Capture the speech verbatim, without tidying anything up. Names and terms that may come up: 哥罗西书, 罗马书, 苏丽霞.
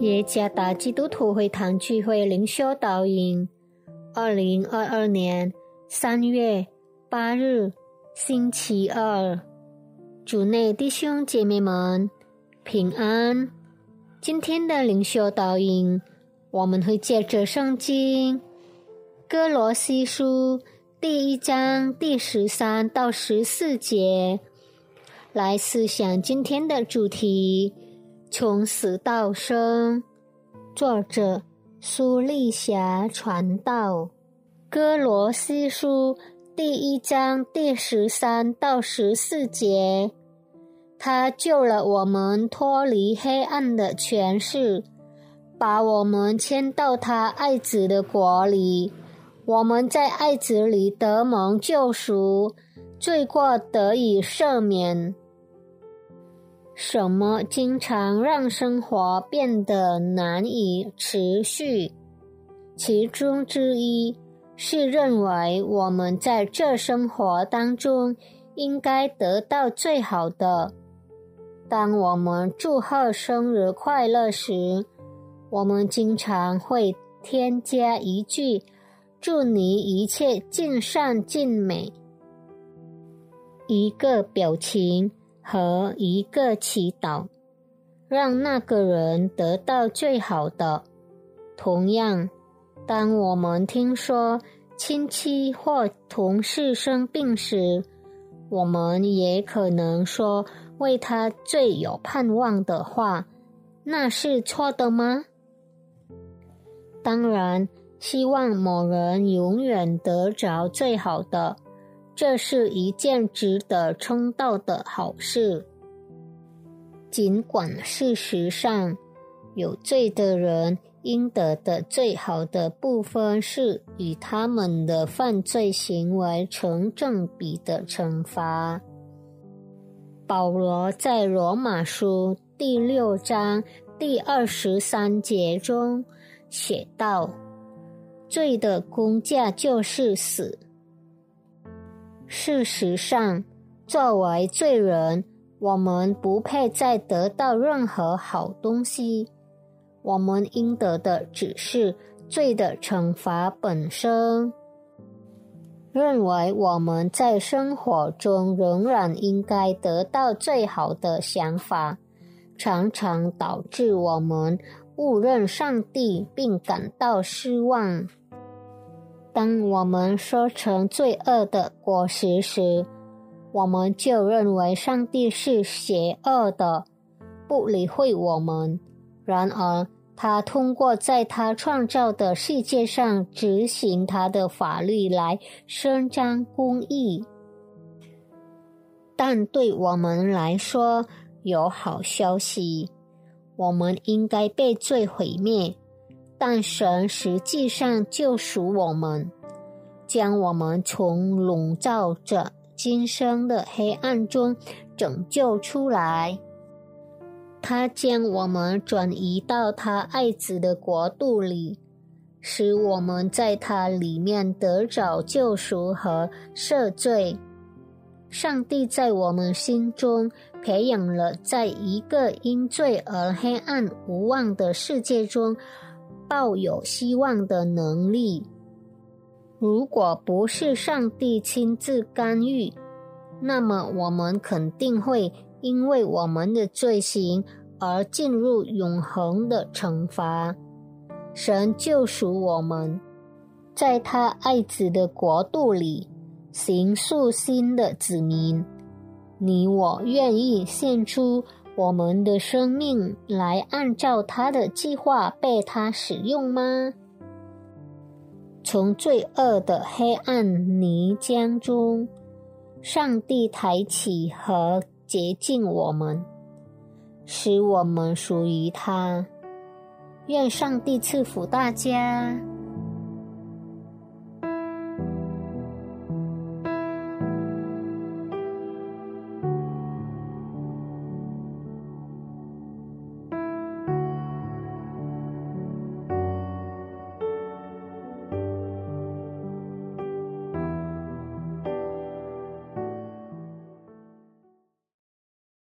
耶加达基督徒会堂聚会灵修导引，二零二二年三月八日，星期二。主内弟兄姐妹们，平安。今天的灵修导引，我们会借着圣经哥罗西书第一章第十三到十四节，来思想今天的主题。从死到生，作者苏丽霞传道。哥罗西书第一章第十三到十四节，他救了我们脱离黑暗的权势，把我们迁到他爱子的国里。我们在爱子里得蒙救赎，罪过得以赦免。什么经常让生活变得难以持续？其中之一是认为我们在这生活当中应该得到最好的。当我们祝贺生日快乐时，我们经常会添加一句“祝你一切尽善尽美”。一个表情和一个祈祷，让那个人得到最好的。同样，当我们听说亲戚或同事生病时，我们也可能说为他最有盼望的话，那是错的吗？当然，希望某人永远得着最好的，这是一件值得称道的好事。尽管事实上，有罪的人应得的最好的部分是与他们的犯罪行为成正比的惩罚。保罗在罗马书第六章第二十三节中写道：“罪的工价就是死。”事实上，作为罪人，我们不配再得到任何好东西。我们应得的只是罪的惩罚本身。认为我们在生活中仍然应该得到最好的想法，常常导致我们误认上帝并感到失望。当我们收成罪恶的果实时，我们就认为上帝是邪恶的，不理会我们。然而，他通过在他创造的世界上执行他的法律来伸张公义。但对我们来说，有好消息，我们应该被罪毁灭。但神实际上救赎我们，将我们从笼罩着今生的黑暗中拯救出来。他将我们转移到他爱子的国度里，使我们在他里面得着救赎和赦罪。上帝在我们心中培养了在一个因罪而黑暗无望的世界中抱有希望的能力。如果不是上帝亲自干预，那么我们肯定会因为我们的罪行而进入永恒的惩罚。神救赎我们，在他爱子的国度里行塑新的子民。你我愿意献出我们的生命来按照他的计划被他使用吗？从罪恶的黑暗泥浆中，上帝抬起和洁净我们，使我们属于他。愿上帝赐福大家。